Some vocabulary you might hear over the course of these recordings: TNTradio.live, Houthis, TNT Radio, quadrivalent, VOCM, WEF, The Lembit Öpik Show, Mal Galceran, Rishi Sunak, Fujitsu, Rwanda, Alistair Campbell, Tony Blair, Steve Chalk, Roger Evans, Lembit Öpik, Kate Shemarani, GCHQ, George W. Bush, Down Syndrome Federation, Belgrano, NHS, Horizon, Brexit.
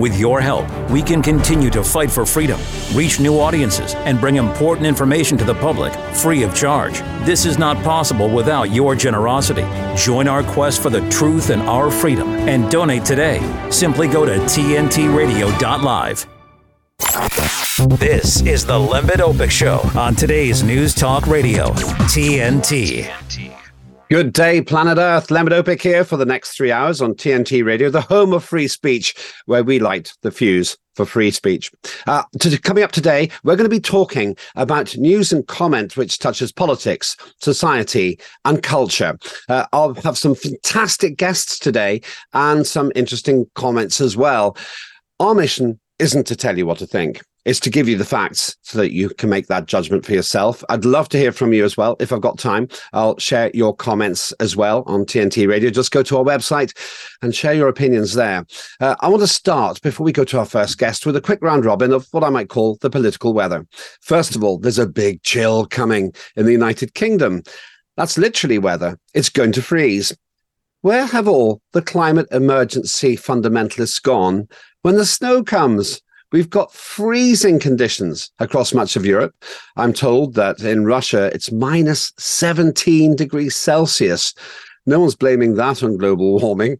With your help, we can continue to fight for freedom, reach new audiences, and bring important information to the public free of charge. This is not possible without your generosity. Join our quest for the truth and our freedom and donate today. Simply go to TNTradio.live. This is The Lembit Öpik Show on today's News Talk Radio, TNT. Good day, planet Earth. Lembit Öpik here for the next 3 hours on TNT Radio, the home of free speech, where we light the fuse for free speech. Coming up today, we're going to be talking about news and comment which touches politics, society, and culture. I'll have some fantastic guests today and some interesting comments as well. Our mission isn't to tell you what to think. It's to give you the facts so that you can make that judgment for yourself. I'd love to hear from you as well. If I've got time, I'll share your comments as well on TNT Radio. Just go to our website and share your opinions there. I want to start, before we go to our first guest, with a quick round robin of what I might call the political weather. First of all, there's a big chill coming in the United Kingdom. That's literally weather. It's going to freeze. Where have all the climate emergency fundamentalists gone when the snow comes? We've got freezing conditions across much of Europe. I'm told that in Russia, it's minus 17 degrees Celsius. No one's blaming that on global warming.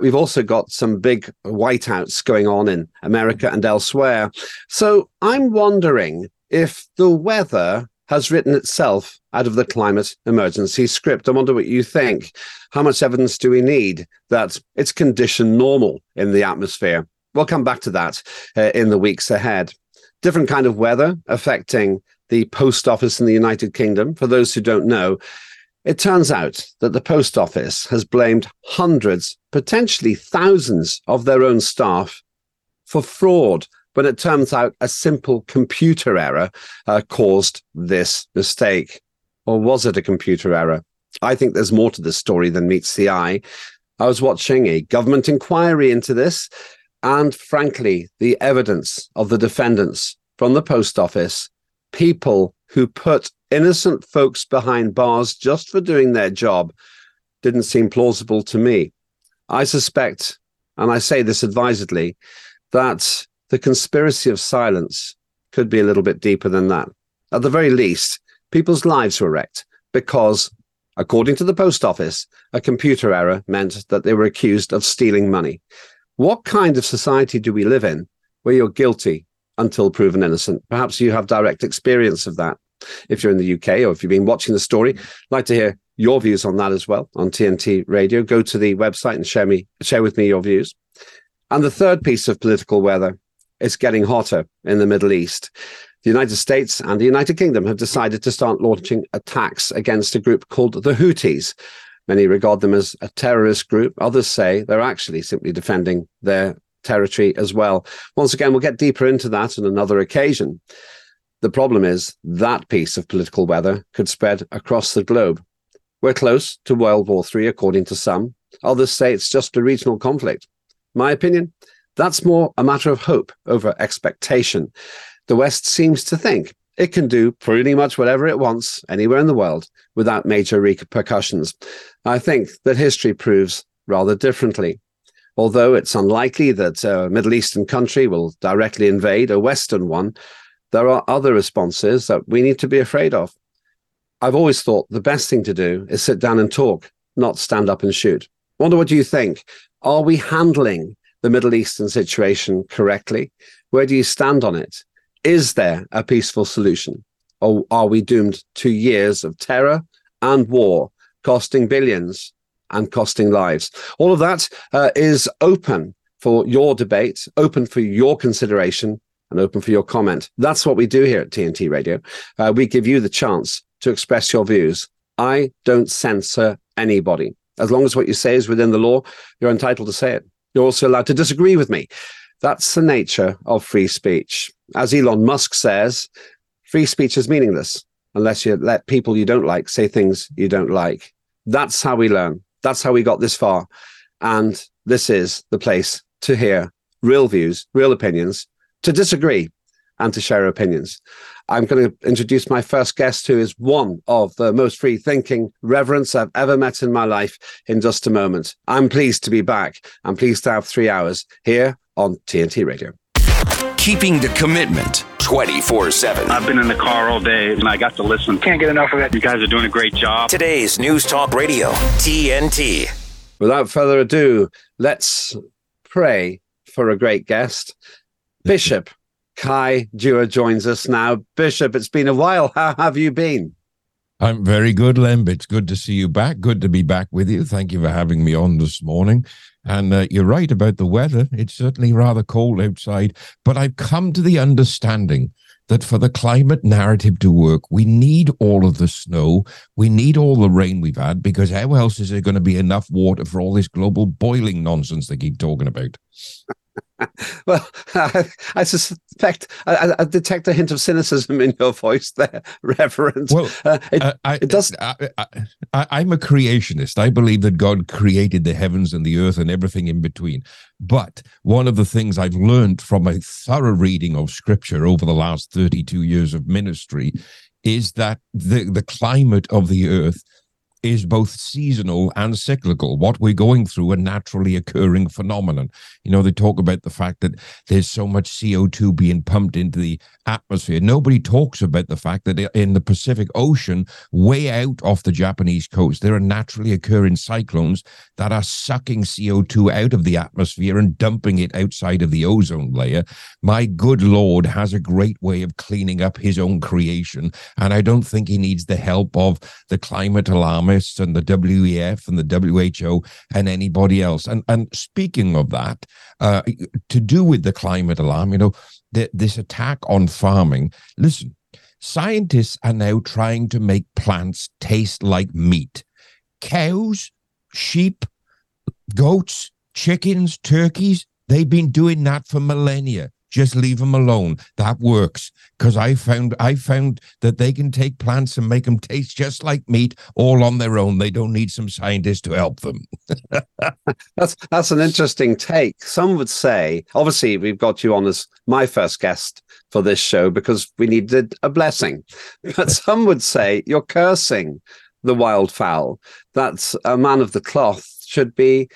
We've also got some big whiteouts going on in America and elsewhere. So I'm wondering if the weather has written itself out of the climate emergency script. I wonder what you think. How much evidence do we need that it's condition normal in the atmosphere? We'll come back to that in the weeks ahead. Different kind of weather affecting the post office in the United Kingdom. For those who don't know, it turns out that the post office has blamed hundreds, potentially thousands of their own staff for fraud, when it turns out a simple computer error caused this mistake. Or was it a computer error? I think there's more to this story than meets the eye. I was watching a government inquiry into this, and frankly, the evidence of the defendants from the post office, people who put innocent folks behind bars just for doing their job, didn't seem plausible to me. I suspect, and I say this advisedly, that the conspiracy of silence could be a little bit deeper than that. At the very least, people's lives were wrecked because, according to the post office, a computer error meant that they were accused of stealing money. What kind of society do we live in where you're guilty until proven innocent? Perhaps you have direct experience of that. If you're in the UK or if you've been watching the story, I'd like to hear your views on that as well on TNT Radio. Go to the website and share with me your views. And the third piece of political weather is getting hotter in the Middle East. The United States and the United Kingdom have decided to start launching attacks against a group called the Houthis. Many regard them as a terrorist group. Others say they're actually simply defending their territory as well. Once again, we'll get deeper into that on another occasion. The problem is that piece of political weather could spread across the globe. We're close to World War III, according to some. Others say it's just a regional conflict. My opinion, that's more a matter of hope over expectation. The West seems to think it can do pretty much whatever it wants anywhere in the world without major repercussions. I think that history proves rather differently. Although it's unlikely that a Middle Eastern country will directly invade a Western one, there are other responses that we need to be afraid of. I've always thought the best thing to do is sit down and talk, not stand up and shoot. Wonder what you think. Are we handling the Middle Eastern situation correctly? Where do you stand on it? Is there a peaceful solution, or are we doomed to years of terror and war, costing billions and costing lives? All of that is open for your debate, open for your consideration, and open for your comment. That's what we do here at TNT Radio. We give you the chance to express your views. I don't censor anybody. As long as what you say is within the law, you're entitled to say it. You're also allowed to disagree with me. That's the nature of free speech. As Elon Musk says, free speech is meaningless unless you let people you don't like say things you don't like. That's how we learn. That's how we got this far. And this is the place to hear real views, real opinions, to disagree and to share opinions. I'm going to introduce my first guest, who is one of the most free-thinking reverends I've ever met in my life, in just a moment. I'm pleased to be back. I'm pleased to have 3 hours here on TNT Radio. Keeping the commitment 24/7. I've been in the car all day and I got to listen. Can't get enough of it. You guys are doing a great job. Today's News Talk Radio, TNT. Without further ado, let's pray for a great guest. Bishop Cei Dewar joins us now. Bishop, it's been a while. How have you been? I'm very good, Lembit. It's good to see you back. Good to be back with you. Thank you for having me on this morning. And you're right about the weather. It's certainly rather cold outside, but I've come to the understanding that for the climate narrative to work, we need all of the snow, we need all the rain we've had, because how else is there going to be enough water for all this global boiling nonsense they keep talking about? Well, I suspect I detect a hint of cynicism in your voice there, Reverend. Well, I'm a creationist. I believe that God created the heavens and the earth and everything in between. But one of the things I've learned from a thorough reading of Scripture over the last 32 years of ministry is that the climate of the earth is both seasonal and cyclical. What we're going through a naturally occurring phenomenon. You know, they talk about the fact that there's so much CO2 being pumped into the atmosphere. Nobody talks about the fact that in the Pacific Ocean, way out off the Japanese coast, there are naturally occurring cyclones that are sucking CO2 out of the atmosphere and dumping it outside of the ozone layer. My good Lord has a great way of cleaning up his own creation, and I don't think he needs the help of the climate alarm and the WEF and the WHO and anybody else. And speaking of that, to do with the climate alarm, you know, this attack on farming, listen, scientists are now trying to make plants taste like meat. Cows, sheep, goats, chickens, turkeys, they've been doing that for millennia. Just leave them alone. That works, because I found that they can take plants and make them taste just like meat all on their own. They don't need some scientist to help them. That's an interesting take. Some would say, obviously, we've got you on as my first guest for this show because we needed a blessing. But some would say you're cursing the wildfowl. That's a man of the cloth should be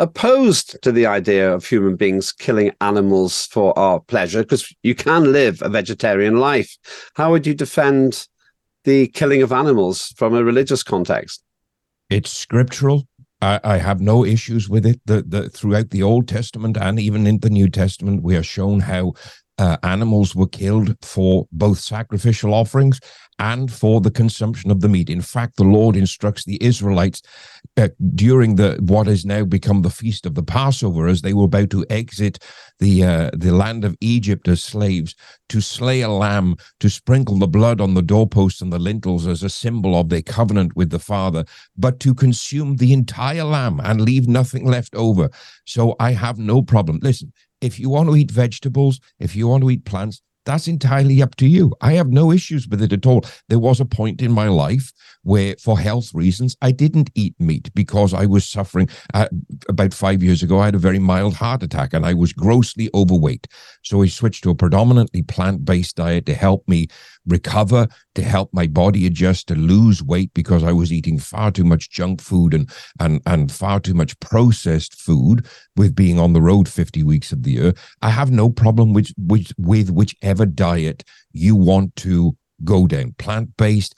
opposed to the idea of human beings killing animals for our pleasure, because you can live a vegetarian life. How would you defend the killing of animals from a religious context? It's scriptural. I have no issues with it. Throughout the Old Testament and even in the New Testament, we are shown how animals were killed for both sacrificial offerings and for the consumption of the meat. In fact, the Lord instructs the Israelites during what has now become the Feast of the Passover, as they were about to exit the land of Egypt as slaves, to slay a lamb, to sprinkle the blood on the doorposts and the lintels as a symbol of their covenant with the Father, but to consume the entire lamb and leave nothing left over. So I have no problem. Listen, if you want to eat vegetables, if you want to eat plants, that's entirely up to you. I have no issues with it at all. There was a point in my life where, for health reasons, I didn't eat meat because I was suffering. About 5 years ago, I had a very mild heart attack and I was grossly overweight. So I switched to a predominantly plant-based diet to help me recover, to help my body adjust, to lose weight, because I was eating far too much junk food and far too much processed food with being on the road 50 weeks of the year. I have no problem with whichever diet you want to go down, plant-based,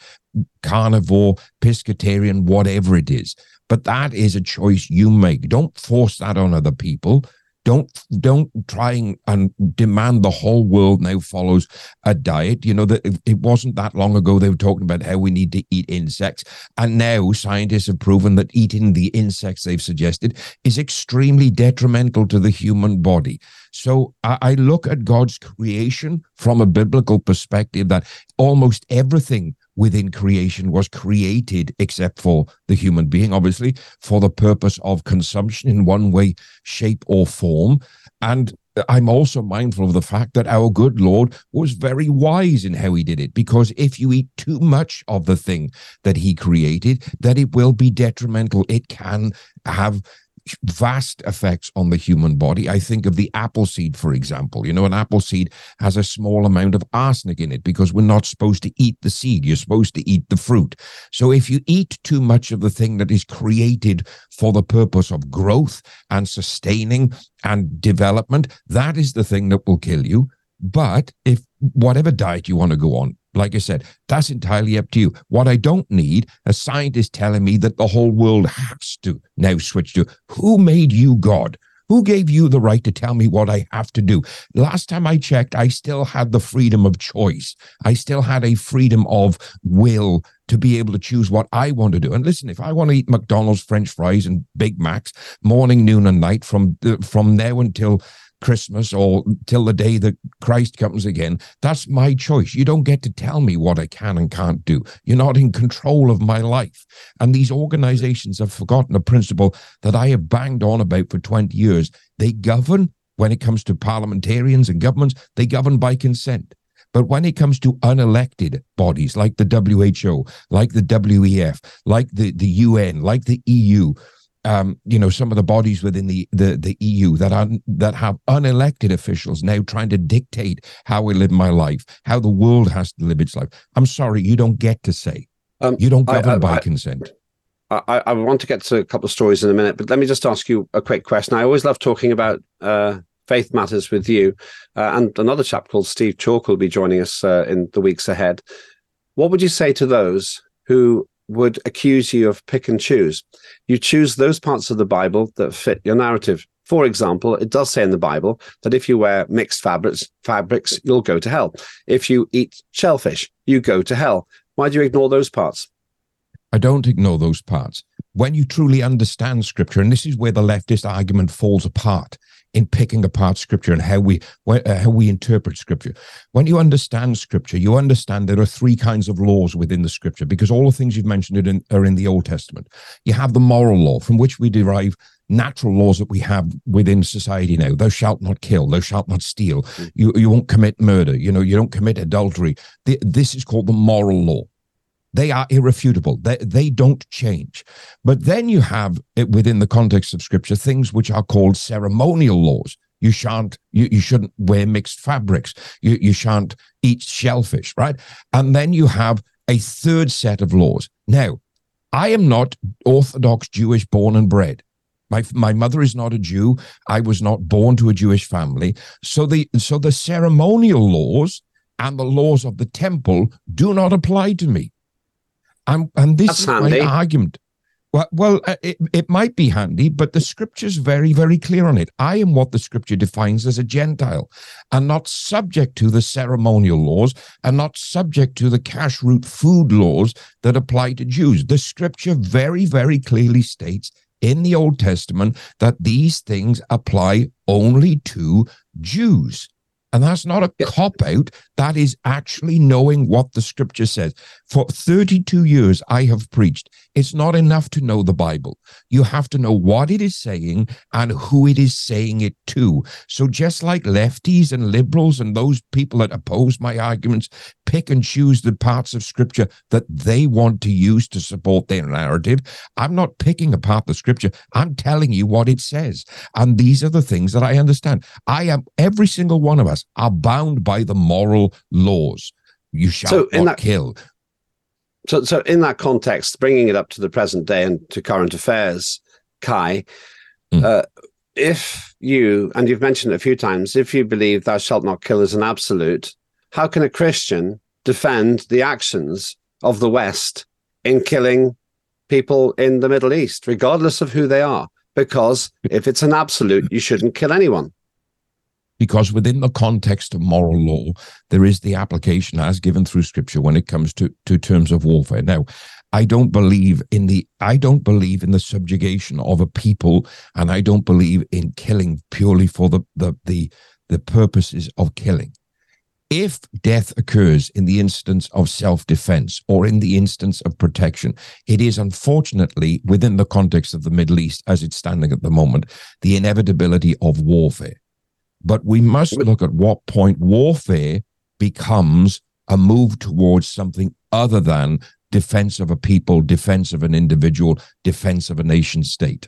carnivore, pescatarian, whatever it is. But that is a choice you make. Don't force that on other people. Don't try and demand the whole world now follows a diet. You know, that it wasn't that long ago they were talking about how we need to eat insects. And now scientists have proven that eating the insects they've suggested is extremely detrimental to the human body. So I look at God's creation from a biblical perspective, that almost everything within creation was created, except for the human being, obviously, for the purpose of consumption in one way, shape, or form. And I'm also mindful of the fact that our good Lord was very wise in how he did it, because if you eat too much of the thing that he created, that it will be detrimental. It can have vast effects on the human body. I think of the apple seed, for example. You know, an apple seed has a small amount of arsenic in it because we're not supposed to eat the seed. You're supposed to eat the fruit. So if you eat too much of the thing that is created for the purpose of growth and sustaining and development, that is the thing that will kill you. But if whatever diet you want to go on, like I said, that's entirely up to you. What I don't need, a scientist telling me that the whole world has to now switch to, who made you God? Who gave you the right to tell me what I have to do? Last time I checked, I still had the freedom of choice. I still had a freedom of will to be able to choose what I want to do. And listen, if I want to eat McDonald's, French fries, and Big Macs morning, noon, and night from now until Christmas or till the day that Christ comes again, that's my choice. You don't get to tell me what I can and can't do. You're not in control of my life. And these organizations have forgotten a principle that I have banged on about for 20 years. They govern, when it comes to parliamentarians and governments, they govern by consent. But when it comes to unelected bodies like the WHO, like the WEF, like the UN, like the EU, you know, some of the bodies within the EU that have unelected officials now trying to dictate how I live my life, how the world has to live its life. I'm sorry, you don't get to say. You don't govern by consent. I want to get to a couple of stories in a minute, but let me just ask you a quick question. I always love talking about faith matters with you. And another chap called Steve Chalk will be joining us in the weeks ahead. What would you say to those who would accuse you of pick and choose? You choose those parts of the Bible that fit your narrative. For example, it does say in the Bible that if you wear mixed fabrics, you'll go to hell. If you eat shellfish, you go to hell. Why do you ignore those parts? I don't ignore those parts. When you truly understand Scripture, and this is where the leftist argument falls apart, in picking apart Scripture and how we interpret Scripture. When you understand Scripture, you understand there are three kinds of laws within the Scripture, because all the things you've mentioned are in the Old Testament. You have the moral law, from which we derive natural laws that we have within society now. Thou shalt not kill, thou shalt not steal, you won't commit murder, you know, you don't commit adultery. This is called the moral law. They are irrefutable. They don't change. But then you have, within the context of Scripture, things which are called ceremonial laws. You shouldn't wear mixed fabrics. You shan't eat shellfish, right? And then you have a third set of laws. Now, I am not Orthodox Jewish born and bred. My mother is not a Jew. I was not born to a Jewish family. So the ceremonial laws and the laws of the temple do not apply to me. And this is my argument. Well, it might be handy, but the Scripture's very, very clear on it. I am what the Scripture defines as a Gentile, and not subject to the ceremonial laws, and not subject to the kashrut food laws that apply to Jews. The Scripture very, very clearly states in the Old Testament that these things apply only to Jews. And that's not a cop-out. That is actually knowing what the Scripture says. For 32 years, I have preached, it's not enough to know the Bible. You have to know what it is saying and who it is saying it to. So just like lefties and liberals and those people that oppose my arguments pick and choose the parts of Scripture that they want to use to support their narrative, I'm not picking apart the Scripture. I'm telling you what it says. And these are the things that I understand. Every single one of us are bound by the moral laws. You shall not kill. So in that context, bringing it up to the present day and to current affairs, Kai, if you, and you've mentioned it a few times, if you believe thou shalt not kill is an absolute, how can a Christian defend the actions of the West in killing people in the Middle East, regardless of who they are? Because if it's an absolute, you shouldn't kill anyone. Because within the context of moral law, there is the application as given through Scripture when it comes to terms of warfare. Now, I don't believe in the subjugation of a people, and I don't believe in killing purely for the purposes of killing. If death occurs in the instance of self-defense or in the instance of protection, it is unfortunately, within the context of the Middle East as it's standing at the moment, the inevitability of warfare. But we must look at what point warfare becomes a move towards something other than defense of a people, defense of an individual, defense of a nation state.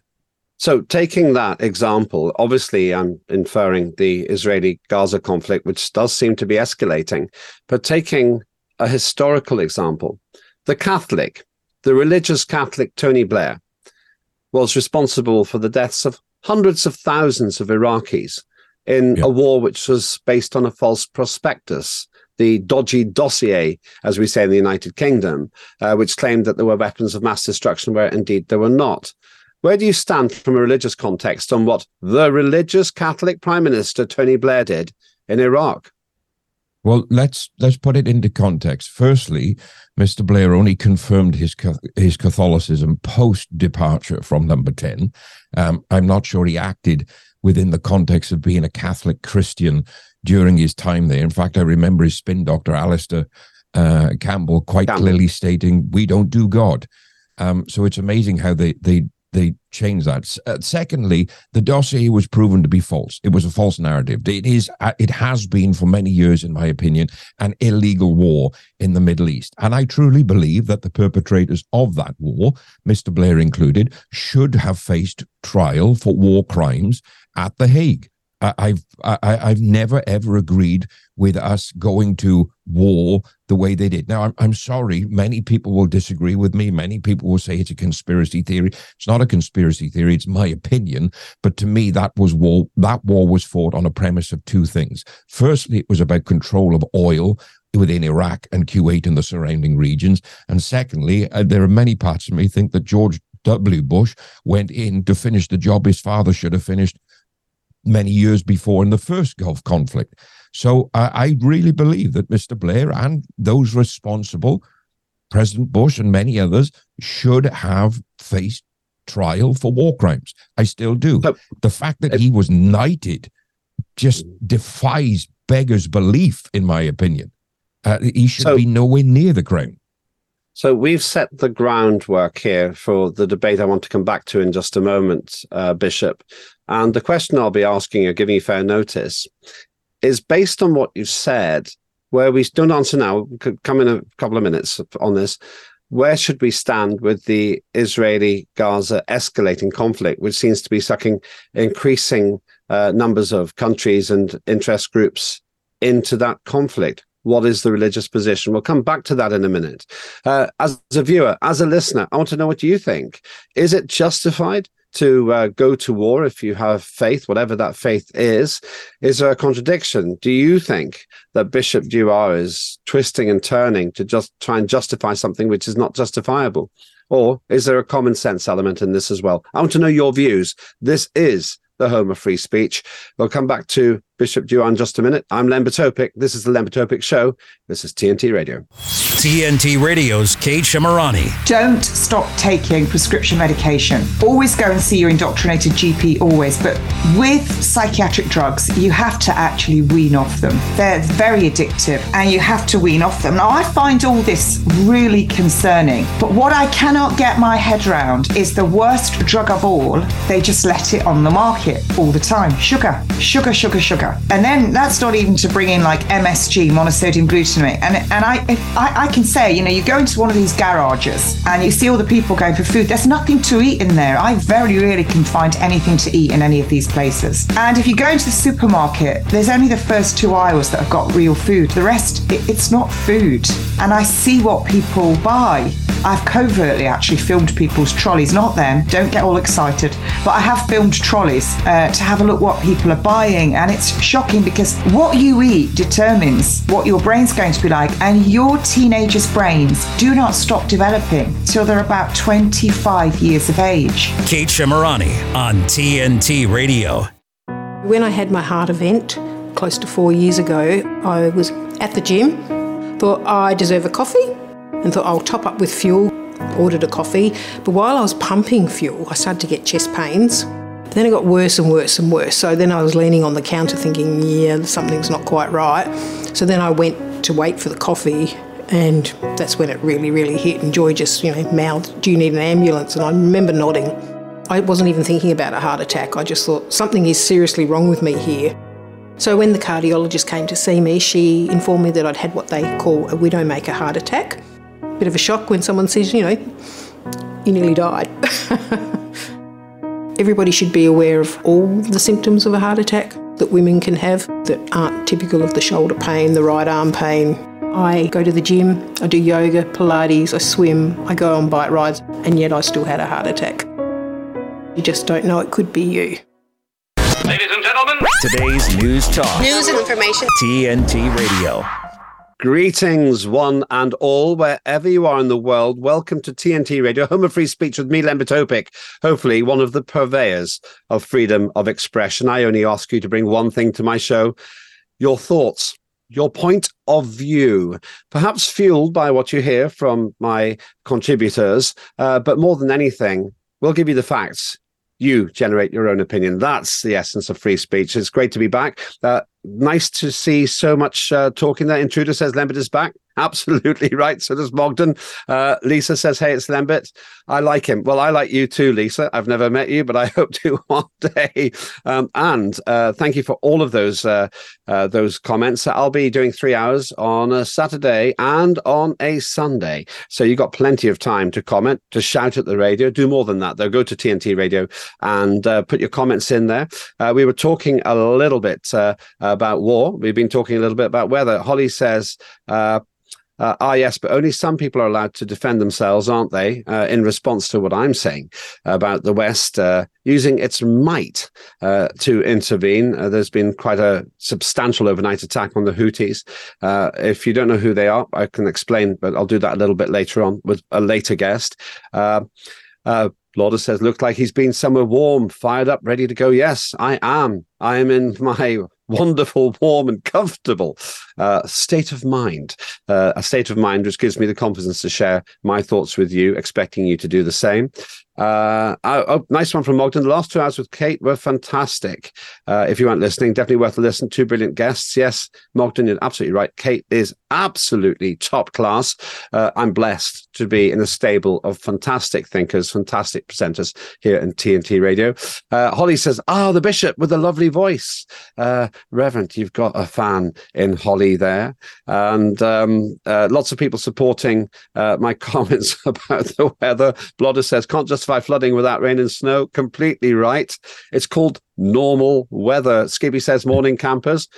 So taking that example, obviously I'm inferring the Israeli-Gaza conflict, which does seem to be escalating, but taking a historical example, the Catholic, the religious Catholic Tony Blair was responsible for the deaths of hundreds of thousands of Iraqis in a war which was based on a false prospectus, the dodgy dossier, as we say in the United Kingdom, which claimed that there were weapons of mass destruction where indeed there were not. Where do you stand from a religious context on what the religious Catholic Prime Minister Tony Blair did in Iraq? Well, let's put it into context. Firstly, Mr. Blair only confirmed his Catholicism post-departure from Number 10. I'm not sure he acted within the context of being a Catholic Christian during his time there. In fact, I remember his spin doctor, Alistair Campbell, clearly stating, we don't do God. So it's amazing how they changed that. Secondly, the dossier was proven to be false. It was a false narrative. It has been for many years, in my opinion, an illegal war in the Middle East. And I truly believe that the perpetrators of that war, Mr. Blair included, should have faced trial for war crimes at The Hague. I've never, ever agreed with us going to war the way they did. Now, I'm sorry, many people will disagree with me. Many people will say it's a conspiracy theory. It's not a conspiracy theory. It's my opinion. But to me, that was war. That war was fought on a premise of two things. Firstly, it was about control of oil within Iraq and Kuwait and the surrounding regions. And secondly, there are many parts of me think that George W. Bush went in to finish the job his father should have finished many years before in the first Gulf conflict. So I really believe that Mr. Blair and those responsible, President Bush and many others, should have faced trial for war crimes. I still do. So, the fact that he was knighted just defies beggars' belief, in my opinion. He should be nowhere near the crown. So we've set the groundwork here for the debate I want to come back to in just a moment, Bishop. And the question I'll be asking you, giving you fair notice, is based on what you've said, where we don't answer now, could come in a couple of minutes on this, where should we stand with the Israeli-Gaza escalating conflict, which seems to be sucking increasing numbers of countries and interest groups into that conflict? What is the religious position? We'll come back to that in a minute. As a viewer, as a listener, I want to know what you think. Is it justified to go to war if you have faith, whatever that faith is? Is there a contradiction? Do you think that Bishop Dewar is twisting and turning to just try and justify something which is not justifiable? Or is there a common sense element in this as well? I want to know your views. This is the home of free speech. We'll come back to Bishop Dewar in just a minute. I'm Lembit Öpik. This is The Lembit Öpik Show. This is TNT Radio. TNT Radio's Kate Shemarani. Don't stop taking prescription medication. Always go and see your indoctrinated GP, always. But with psychiatric drugs, you have to actually wean off them. They're very addictive and you have to wean off them. Now, I find all this really concerning. But what I cannot get my head around is the worst drug of all. They just let it on the market all the time. Sugar, sugar, sugar, sugar. And then that's not even to bring in like MSG, monosodium glutamate. And I can say, you know, you go into one of these garages and you see all the people going for food. There's nothing to eat in there. I very rarely can find anything to eat in any of these places. And if you go into the supermarket, there's only the first 2 hours that have got real food. The rest, it's not food. And I see what people buy. I've covertly actually filmed people's trolleys, not them, don't get all excited, but I have filmed trolleys to have a look what people are buying. And it's shocking because what you eat determines what your brain's going to be like, and your teenagers' brains do not stop developing till they're about 25 years of age. Kate Shemarani on TNT Radio. When I had my heart event close to 4 years ago, I was at the gym, thought I deserve a coffee, and thought I'll top up with fuel, ordered a coffee. But while I was pumping fuel, I started to get chest pains. Then it got worse and worse and worse. So then I was leaning on the counter thinking, yeah, something's not quite right. So then I went to wait for the coffee, and that's when it really, really hit. And Joy just, you know, mouthed, do you need an ambulance? And I remember nodding. I wasn't even thinking about a heart attack. I just thought, something is seriously wrong with me here. So when the cardiologist came to see me, she informed me that I'd had what they call a widowmaker heart attack. Bit of a shock when someone says, you know, you nearly died. Everybody should be aware of all the symptoms of a heart attack that women can have that aren't typical of the shoulder pain, the right arm pain. I go to the gym, I do yoga, Pilates, I swim, I go on bike rides, and yet I still had a heart attack. You just don't know, it could be you. Ladies and gentlemen, today's news talk. News and information. TNT Radio. Greetings, one and all, wherever you are in the world. Welcome to TNT Radio, home of free speech, with me, Lembit Öpik, hopefully one of the purveyors of freedom of expression. I only ask you to bring one thing to my show: your thoughts, your point of view, perhaps fueled by what you hear from my contributors, but more than anything, we'll give you the facts. You generate your own opinion. That's the essence of free speech. It's great to be back. Nice to see so much talking there. Intruder says Lembit is back. Absolutely right. So does Mogden. Lisa says, hey, it's Lembit. I like him. Well, I like you too, Lisa. I've never met you, but I hope to one day. And thank you for all of those comments. I'll be doing 3 hours on a Saturday and on a Sunday. So you've got plenty of time to comment, to shout at the radio. Do more than that, though. Go to TNT Radio and put your comments in there. We were talking a little bit about war. We've been talking a little bit about weather. Holly says, yes, but only some people are allowed to defend themselves, aren't they? In response to what I'm saying about the West using its might to intervene. There's been quite a substantial overnight attack on the Houthis. If you don't know who they are, I can explain, but I'll do that a little bit later on with a later guest. Lauder says, looked like he's been somewhere warm, fired up, ready to go. Yes, I am. I am in my wonderful, warm and comfortable state of mind, a state of mind which gives me the confidence to share my thoughts with you, expecting you to do the same. Nice one from Mogden. The last 2 hours with Kate were fantastic. If you weren't listening, definitely worth a listen. Two brilliant guests. Yes, Mogden, you're absolutely right. Kate is absolutely top class. I'm blessed to be in a stable of fantastic thinkers, fantastic presenters here in TNT Radio. Holly says, the Bishop with a lovely voice. Reverend, you've got a fan in Holly there. And lots of people supporting my comments about the weather. Blodder says, can't just by flooding without rain and snow. Completely right. It's called normal weather. Skippy says, morning campers.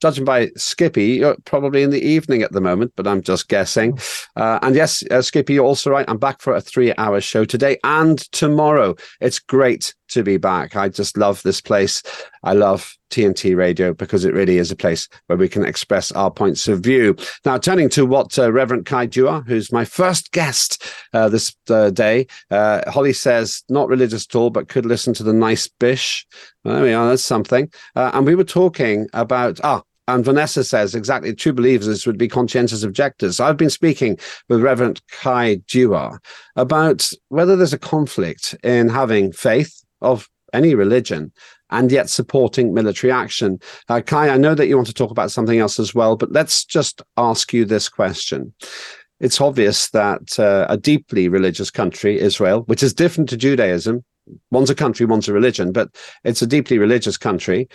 Judging by Skippy, you're probably in the evening at the moment, but I'm just guessing. And yes, Skippy, you're also right. I'm back for a 3-hour show today and tomorrow. It's great to be back. I just love this place. I love TNT Radio because it really is a place where we can express our points of view. Now, turning to what Reverend Cei Dewar, who's my first guest this day, Holly says, not religious at all, but could listen to the nice bish. Well, there we are. That's something. And we were talking about, and Vanessa says, exactly, true believers would be conscientious objectors. I've been speaking with Reverend Cei Dewar about whether there's a conflict in having faith of any religion and yet supporting military action. Kai, I know that you want to talk about something else as well, but let's just ask you this question. It's obvious that a deeply religious country, Israel, which is different to Judaism, one's a country, one's a religion, but it's a deeply religious country,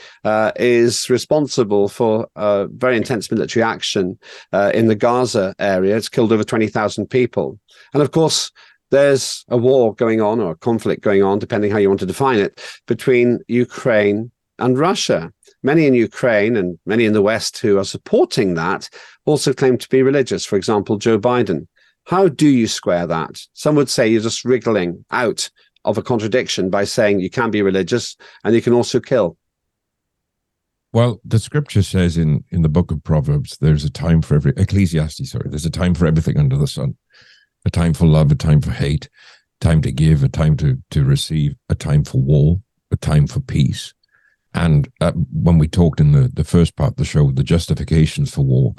is responsible for very intense military action in the Gaza area. It's killed over 20,000 people. And of course, there's a war going on, or a conflict going on, depending how you want to define it, between Ukraine and Russia. Many in Ukraine and many in the West who are supporting that also claim to be religious. For example, Joe Biden. How do you square that? Some would say you're just wriggling out of a contradiction by saying you can be religious and you can also kill. Well, the scripture says in the book of Proverbs, there's a time for everything under the sun. A time for love, a time for hate, time to give, a time to receive, a time for war, a time for peace. And when we talked in the first part of the show, the justifications for war,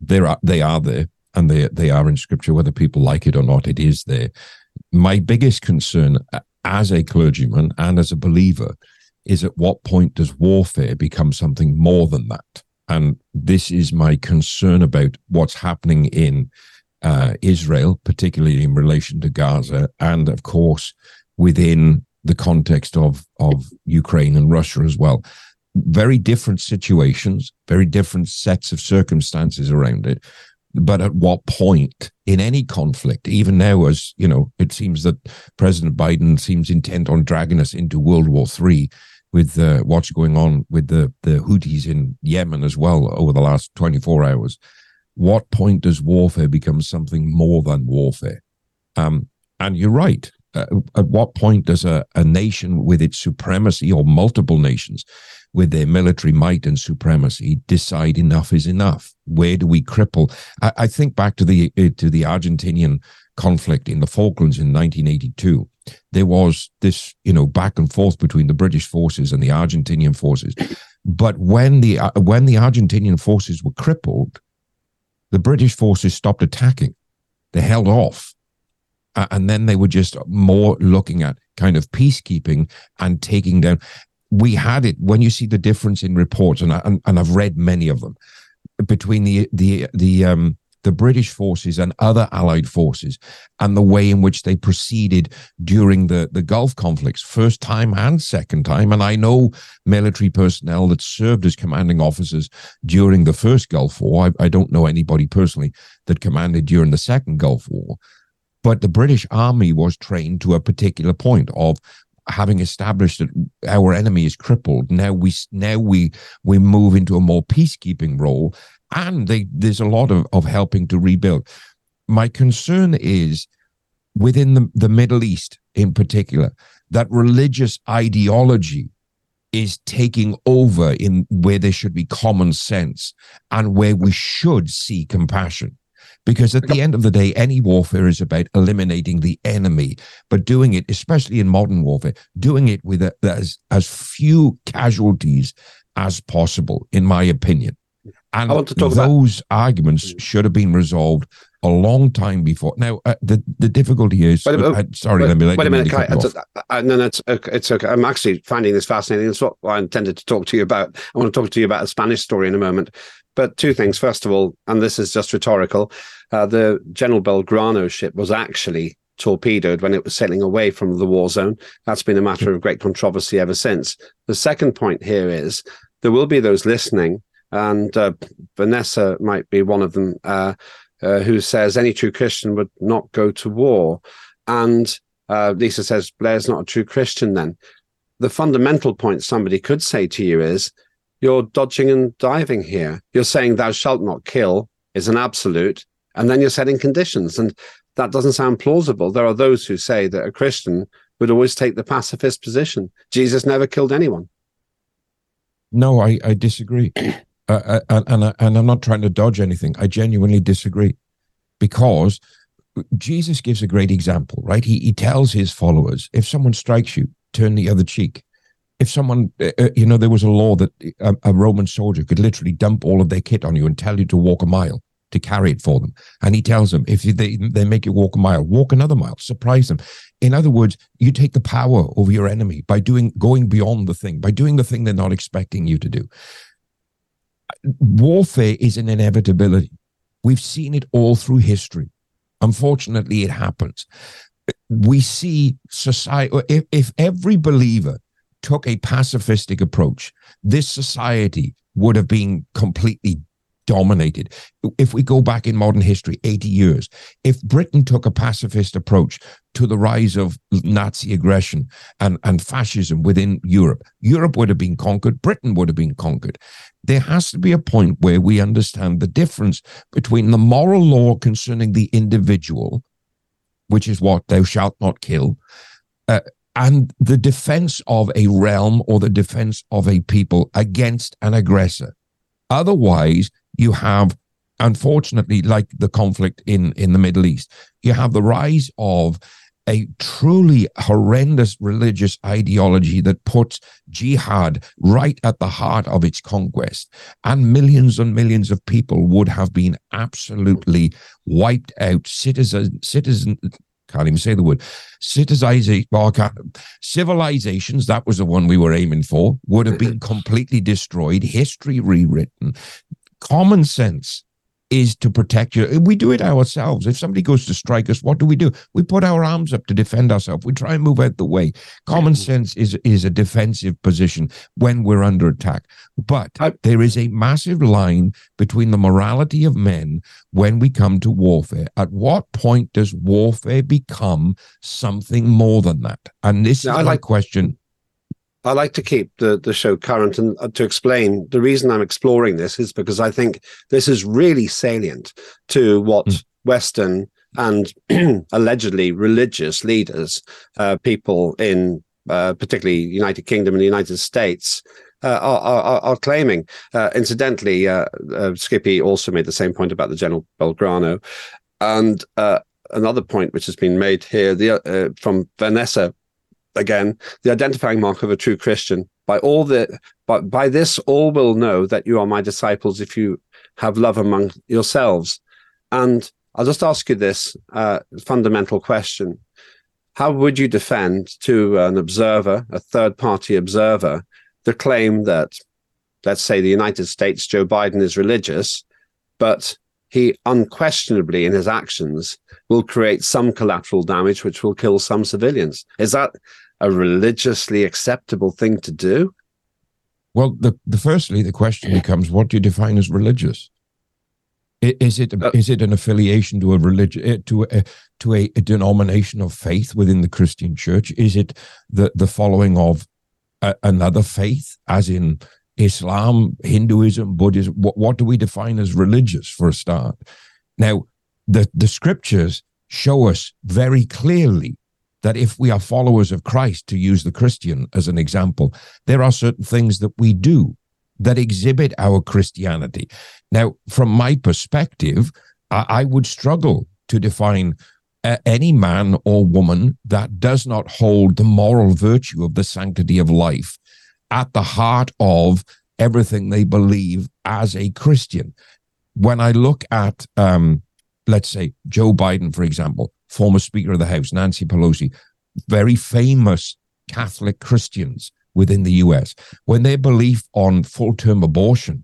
they are in Scripture, whether people like it or not, it is there. My biggest concern as a clergyman and as a believer is, at what point does warfare become something more than that? And this is my concern about what's happening in Israel, particularly in relation to Gaza, and of course within the context of Ukraine and Russia as well. Very different situations, very different sets of circumstances around it, But at what point in any conflict, even now, as you know, it seems that President Biden seems intent on dragging us into World War III with what's going on with the Houthis in Yemen as well over the last 24 hours. What point does warfare become something more than warfare? And you're right. At what point does a nation with its supremacy, or multiple nations with their military might and supremacy, decide enough is enough? Where do we cripple? I think back to the Argentinian conflict in the Falklands in 1982. There was this, back and forth between the British forces and the Argentinian forces. But when the Argentinian forces were crippled, the British forces stopped attacking. They held off. And then they were just more looking at kind of peacekeeping and taking down. We had it, when you see the difference in reports, and I've read many of them, between the British forces and other allied forces, and the way in which they proceeded during the Gulf conflicts, first time and second time. And I know military personnel that served as commanding officers during the first Gulf War. I don't know anybody personally that commanded during the second Gulf War. But the British Army was trained to a particular point of having established that our enemy is crippled. Now we move into a more peacekeeping role, and there's a lot of helping to rebuild. My concern is within the Middle East in particular, that religious ideology is taking over in where there should be common sense and where we should see compassion. Because at the end of the day, any warfare is about eliminating the enemy, but doing it, especially in modern warfare, doing it with as few casualties as possible, in my opinion. And those arguments should have been resolved a long time before. Now, the difficulty is... It's okay. I'm actually finding this fascinating. That's what I intended to talk to you about. I want to talk to you about a Spanish story in a moment. But two things. First of all, and this is just rhetorical, the General Belgrano ship was actually torpedoed when it was sailing away from the war zone. That's been a matter of great controversy ever since. The second point here is there will be those listening, and Vanessa might be one of them, who says any true Christian would not go to war. And Lisa says, Blair's not a true Christian then. The fundamental point somebody could say to you is, you're dodging and diving here. You're saying thou shalt not kill is an absolute, and then you're setting conditions. And that doesn't sound plausible. There are those who say that a Christian would always take the pacifist position. Jesus never killed anyone. No, I disagree. And I'm not trying to dodge anything. I genuinely disagree, because Jesus gives a great example, right? He tells his followers, if someone strikes you, turn the other cheek. If someone, there was a law that a Roman soldier could literally dump all of their kit on you and tell you to walk a mile to carry it for them. And he tells them, if they make you walk a mile, walk another mile, surprise them. In other words, you take the power over your enemy by going beyond the thing, by doing the thing they're not expecting you to do. Warfare is an inevitability. We've seen it all through history. Unfortunately, it happens. We see society, if every believer took a pacifistic approach, this society would have been completely dominated. If we go back in modern history, 80 years, if Britain took a pacifist approach to the rise of Nazi aggression and fascism within Europe, Europe would have been conquered, Britain would have been conquered. There has to be a point where we understand the difference between the moral law concerning the individual, which is what thou shalt not kill, and the defense of a realm or the defense of a people against an aggressor. Otherwise, you have, unfortunately, like the conflict in the Middle East, you have the rise of a truly horrendous religious ideology that puts jihad right at the heart of its conquest. And millions of people would have been absolutely wiped out, civilizations, that was the one we were aiming for, would have been completely destroyed, history rewritten. Common sense is to protect you. We do it ourselves. If somebody goes to strike us, what do? We put our arms up to defend ourselves. We try and move out the way. Common sense is a defensive position when we're under attack. But there is a massive line between the morality of men when we come to warfare. At what point does warfare become something more than that? And this is my question. I like to keep the show current, and to explain the reason I'm exploring this is because I think this is really salient to what Western and allegedly religious leaders, people in particularly United Kingdom and the United States, are claiming. Incidentally, Skippy also made the same point about the General Belgrano, and another point which has been made here from Vanessa. Again, the identifying mark of a true Christian. By this all will know that you are my disciples if you have love among yourselves. And I'll just ask you this fundamental question. How would you defend to an observer, a third-party observer, the claim that, let's say, the United States, Joe Biden is religious, but he unquestionably in his actions will create some collateral damage which will kill some civilians? Is that a religiously acceptable thing to do? Well, firstly, the question becomes, what do you define as religious? Is it an affiliation to a religion, to a denomination of faith within the Christian church? Is it the following of another faith, as in Islam, Hinduism, Buddhism? What do we define as religious for a start? Now, the scriptures show us very clearly that if we are followers of Christ, to use the Christian as an example, there are certain things that we do that exhibit our Christianity. Now, from my perspective, I would struggle to define any man or woman that does not hold the moral virtue of the sanctity of life at the heart of everything they believe as a Christian. When I look at, let's say, Joe Biden, for example, former Speaker of the House, Nancy Pelosi, very famous Catholic Christians within the US, when their belief on full-term abortion,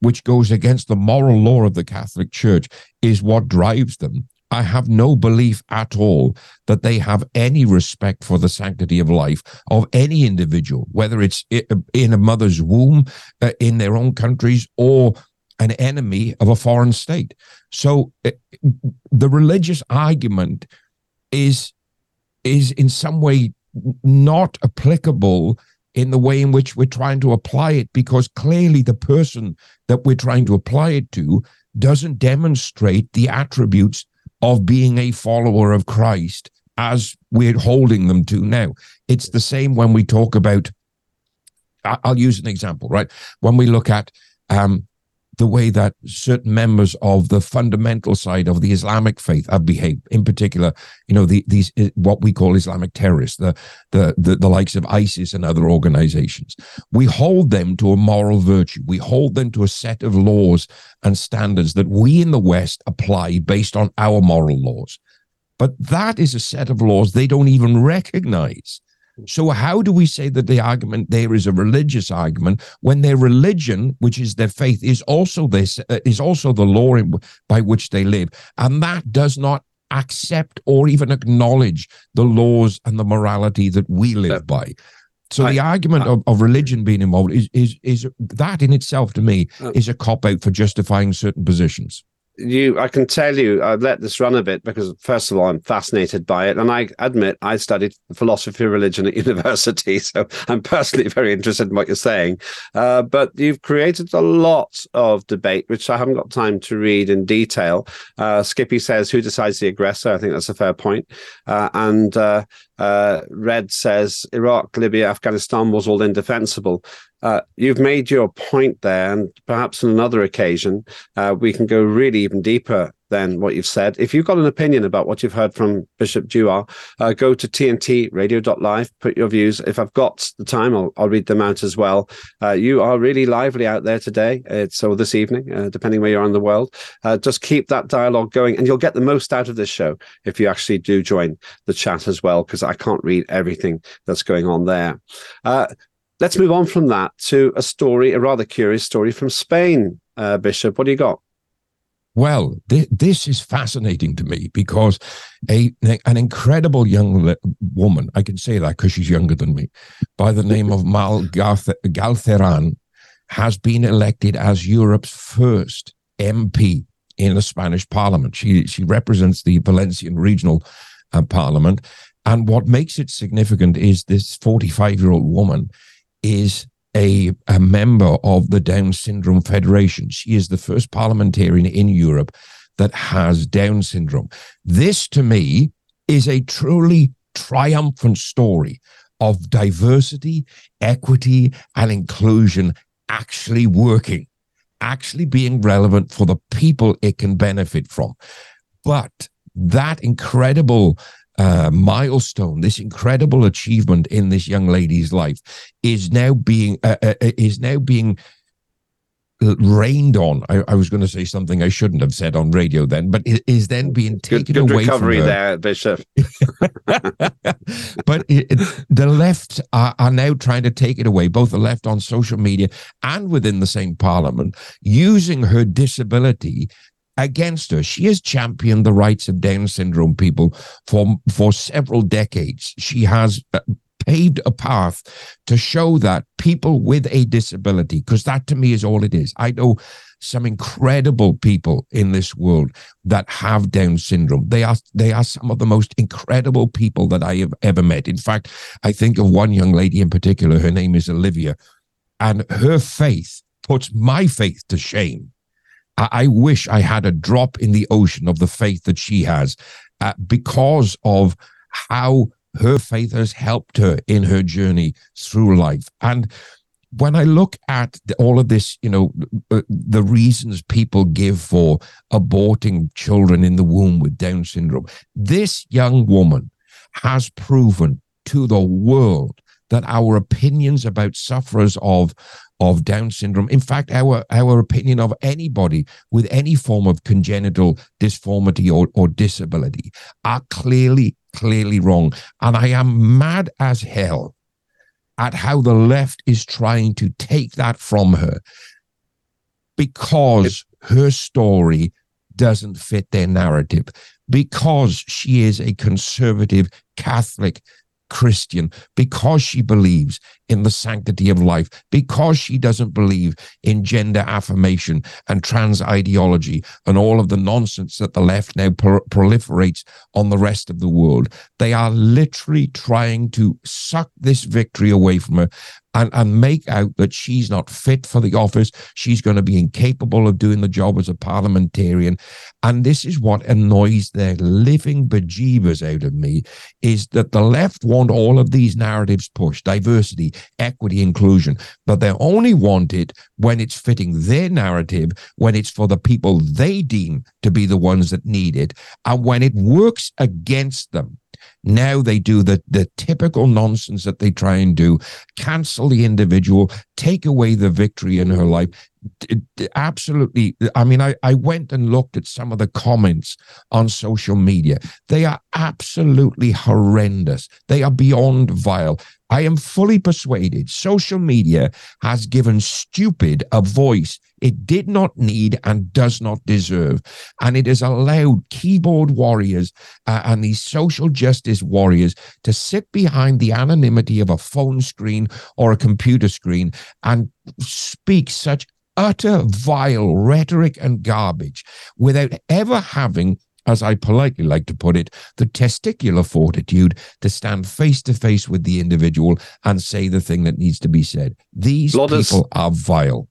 which goes against the moral law of the Catholic Church, is what drives them, I have no belief at all that they have any respect for the sanctity of life of any individual, whether it's in a mother's womb, in their own countries, or an enemy of a foreign state. So the religious argument is in some way not applicable in the way in which we're trying to apply it, because clearly the person that we're trying to apply it to doesn't demonstrate the attributes of being a follower of Christ as we're holding them to now. It's the same when we talk about, I'll use an example, right? When we look at the way that certain members of the fundamental side of the Islamic faith have behaved, in particular, you know, these what we call Islamic terrorists, the likes of ISIS and other organizations. We hold them to a moral virtue. We hold them to a set of laws and standards that we in the West apply based on our moral laws. But that is a set of laws they don't even recognize. So how do we say that the argument there is a religious argument when their religion, which is their faith, is also the law by which they live, and that does not accept or even acknowledge the laws and the morality that we live by? So the argument of religion being involved is that in itself, to me, is a cop-out for justifying certain positions. I can tell you, I've let this run a bit because, first of all, I'm fascinated by it. And I admit I studied philosophy of religion at university, so I'm personally very interested in what you're saying. But you've created a lot of debate, which I haven't got time to read in detail. Skippy says, who decides the aggressor? I think that's a fair point. Red says, Iraq, Libya, Afghanistan was all indefensible. You've made your point there, and perhaps on another occasion, we can go really even deeper than what you've said. If you've got an opinion about what you've heard from Bishop Dewar, go to TNTradio.live, put your views. If I've got the time, I'll read them out as well. You are really lively out there today, or this evening, depending where you are in the world. Just keep that dialogue going, and you'll get the most out of this show if you actually do join the chat as well, because I can't read everything that's going on there. Let's move on from that to a rather curious story from Spain. Bishop, what do you got? Well, this is fascinating to me because an incredible young woman, I can say that because she's younger than me, by the name of Mal Galceran, has been elected as Europe's first MP in the Spanish Parliament. She represents the Valencian Regional Parliament. And what makes it significant is this 45-year-old woman is a member of the Down Syndrome Federation. She is the first parliamentarian in Europe that has Down syndrome. This, to me, is a truly triumphant story of diversity, equity, and inclusion actually working, actually being relevant for the people it can benefit from. But that incredible milestone, this incredible achievement in this young lady's life, is now being rained on. I was going to say something I shouldn't have said on radio then, but is then being taken good away from her. Good recovery there, Bishop. But the left are now trying to take it away, both the left on social media and within the same parliament, using her disability against her. She has championed the rights of Down syndrome people for several decades. She has paved a path to show that people with a disability, because that to me is all it is. I know some incredible people in this world that have Down syndrome. They are some of the most incredible people that I have ever met. In fact, I think of one young lady in particular. Her name is Olivia, and her faith puts my faith to shame. I wish I had a drop in the ocean of the faith that she has, because of how her faith has helped her in her journey through life. And when I look at all of this, you know, the reasons people give for aborting children in the womb with Down syndrome, this young woman has proven to the world that our opinions about sufferers of Down syndrome, in fact, our opinion of anybody with any form of congenital disformity or disability, are clearly wrong. And I am mad as hell at how the left is trying to take that from her, because her story doesn't fit their narrative, because she is a conservative Catholic Christian, because she believes in the sanctity of life, because she doesn't believe in gender affirmation and trans ideology and all of the nonsense that the left now proliferates on the rest of the world. They are literally trying to suck this victory away from her and make out that she's not fit for the office. She's going to be incapable of doing the job as a parliamentarian. And this is what annoys their living bejeebers out of me, is that the left want all of these narratives pushed, diversity, equity, inclusion, but they only want it when it's fitting their narrative, when it's for the people they deem to be the ones that need it, and when it works against them. Now they do the typical nonsense that they try and do, cancel the individual, take away the victory in her life. Absolutely. I mean, I went and looked at some of the comments on social media. They are absolutely horrendous. They are beyond vile. I am fully persuaded social media has given stupid a voice it did not need and does not deserve. And it has allowed keyboard warriors and these social justice warriors to sit behind the anonymity of a phone screen or a computer screen and speak such utter vile rhetoric and garbage without ever having, as I politely like to put it, the testicular fortitude to stand face to face with the individual and say the thing that needs to be said. These people are vile.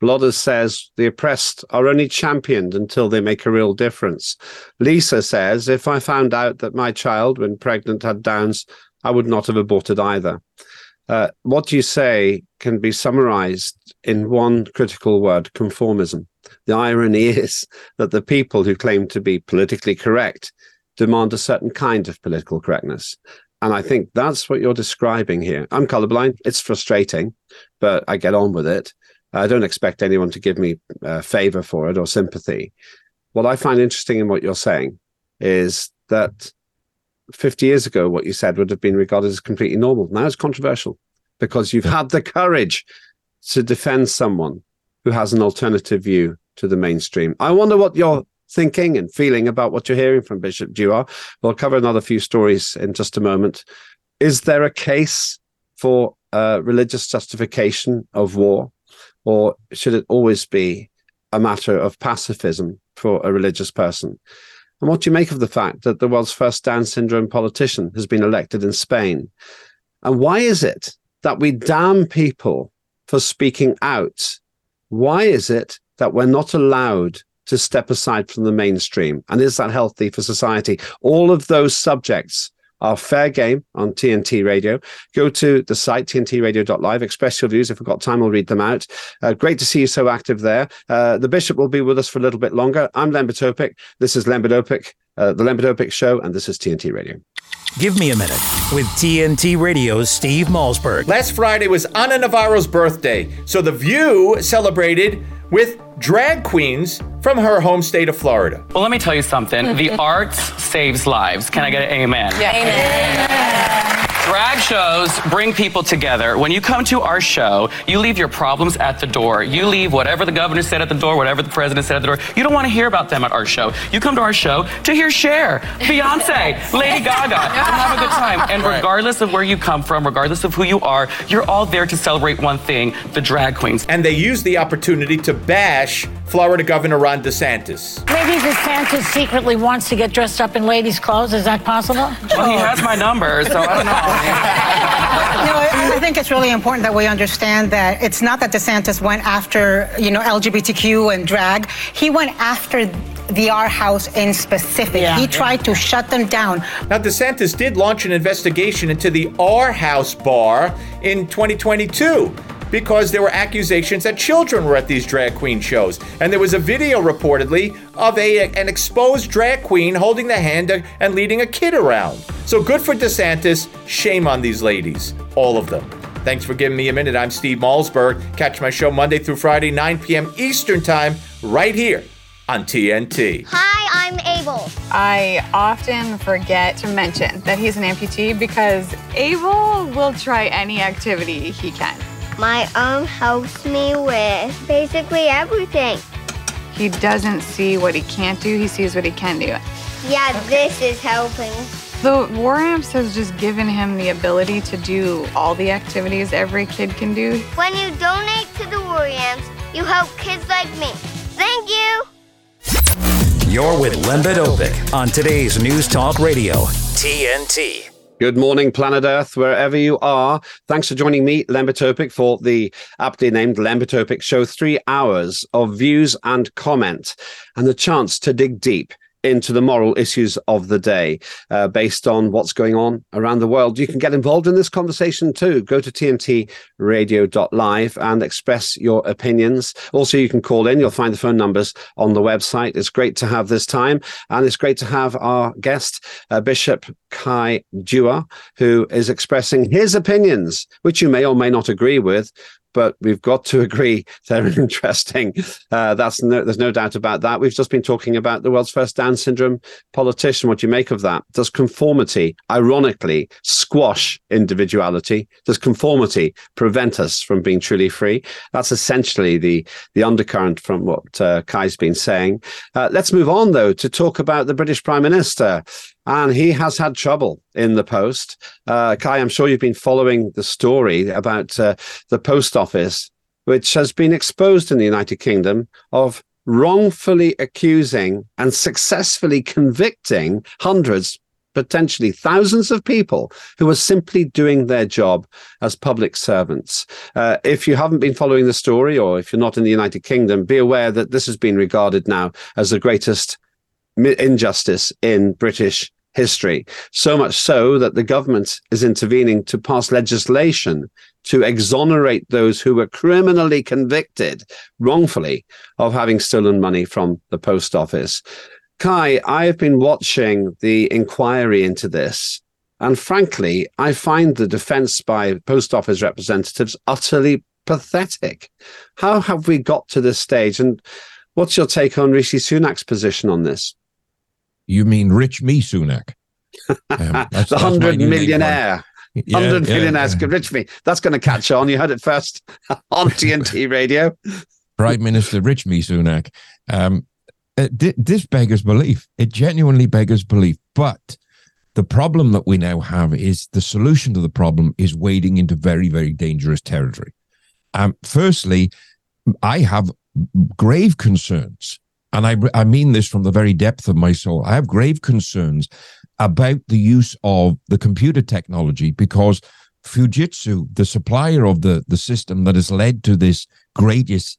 Blodder says the oppressed are only championed until they make a real difference. Lisa says, if I found out that my child, when pregnant, had Downs, I would not have aborted either. What you say can be summarized in one critical word, conformism. The irony is that the people who claim to be politically correct demand a certain kind of political correctness. And I think that's what you're describing here. I'm colorblind. It's frustrating, but I get on with it. I don't expect anyone to give me favor for it or sympathy. What I find interesting in what you're saying is that 50 years ago, what you said would have been regarded as completely normal. Now it's controversial because you've had the courage to defend someone who has an alternative view to the mainstream. I wonder what you're thinking and feeling about what you're hearing from Bishop Dewar. We'll cover another few stories in just a moment. Is there a case for religious justification of war, or should it always be a matter of pacifism for a religious person? And what do you make of the fact that the world's first Down syndrome politician has been elected in Spain? And why is it that we damn people for speaking out? Why is it that we're not allowed to step aside from the mainstream? And is that healthy for society? All of those subjects are fair game on TNT Radio. Go to the site, TNTradio.live. Express your views. If we've got time, we'll read them out. Great to see you so active there. The Bishop will be with us for a little bit longer. I'm Lembit Öpik. This is Lembit Öpik, The Lembit Öpik Show, and this is TNT Radio. Give me a minute with TNT Radio's Steve Malzberg. Last Friday was Ana Navarro's birthday, so The View celebrated with drag queens from her home state of Florida. Well, let me tell you something. The arts saves lives. Can I get an amen? Yeah. Amen. Drag shows bring people together. When you come to our show, you leave your problems at the door. You leave whatever the governor said at the door, whatever the president said at the door. You don't want to hear about them at our show. You come to our show to hear Cher, Beyonce, Lady Gaga, and have a good time. And regardless of where you come from, regardless of who you are, you're all there to celebrate one thing, the drag queens. And they use the opportunity to bash Florida Governor Ron DeSantis. Maybe DeSantis secretly wants to get dressed up in ladies' clothes. Is that possible? Well, he has my number, so I don't know. No, I think it's really important that we understand that it's not that DeSantis went after, you know, LGBTQ and drag. He went after the Our House in specific. Yeah. He tried to shut them down. Now, DeSantis did launch an investigation into the Our House bar in 2022 because there were accusations that children were at these drag queen shows. And there was a video reportedly of an exposed drag queen holding the hand and leading a kid around. So good for DeSantis, shame on these ladies, all of them. Thanks for giving me a minute. I'm Steve Malzberg. Catch my show Monday through Friday, 9 p.m. Eastern Time, right here on TNT. Hi, I'm Abel. I often forget to mention that he's an amputee because Abel will try any activity he can. My arm helps me with basically everything. He doesn't see what he can't do, he sees what he can do. Yeah, okay. This is helping. The War Amps has just given him the ability to do all the activities every kid can do. When you donate to the War Amps, you help kids like me. Thank you! You're with Lembit Öpik on today's News Talk Radio, TNT. Good morning, planet Earth, wherever you are. Thanks for joining me, Lembit Öpik, for the aptly named Lembit Öpik Show. 3 hours of views and comment and the chance to dig deep into the moral issues of the day based on what's going on around the world. You can get involved in this conversation too. Go to tntradio.live and express your opinions. Also, you can call in. You'll find the phone numbers on the website. It's great to have this time. And it's great to have our guest, Bishop Cei Dewar, who is expressing his opinions, which you may or may not agree with, but we've got to agree they're interesting. There's no doubt about that. We've just been talking about the world's first Down syndrome politician. What do you make of that? Does conformity, ironically, squash individuality? Does conformity prevent us from being truly free? That's essentially the undercurrent from what Cei's been saying. Let's move on, though, to talk about the British Prime Minister. And he has had trouble in the post. Cei, I'm sure you've been following the story about the post office, which has been exposed in the United Kingdom of wrongfully accusing and successfully convicting hundreds, potentially thousands of people who are simply doing their job as public servants. If you haven't been following the story, or if you're not in the United Kingdom, be aware that this has been regarded now as the greatest injustice in British history, so much so that the government is intervening to pass legislation to exonerate those who were criminally convicted wrongfully of having stolen money from the post office. Cei, I've been watching the inquiry into this, and frankly, I find the defense by post office representatives utterly pathetic. How have we got to this stage? And what's your take on Rishi Sunak's position on this? You mean Rich Me Sunak? That's, the 100 millionaire. Yeah, 100 millionaires. Rich Me. That's going to catch on. You heard it first on TNT Radio. Prime Minister Rishi Sunak. This beggars belief. It genuinely beggars belief. But the problem that we now have is the solution to the problem is wading into very, very dangerous territory. Firstly, I have grave concerns, and I mean this from the very depth of my soul. I have grave concerns about the use of the computer technology, because Fujitsu, the supplier of the system that has led to this greatest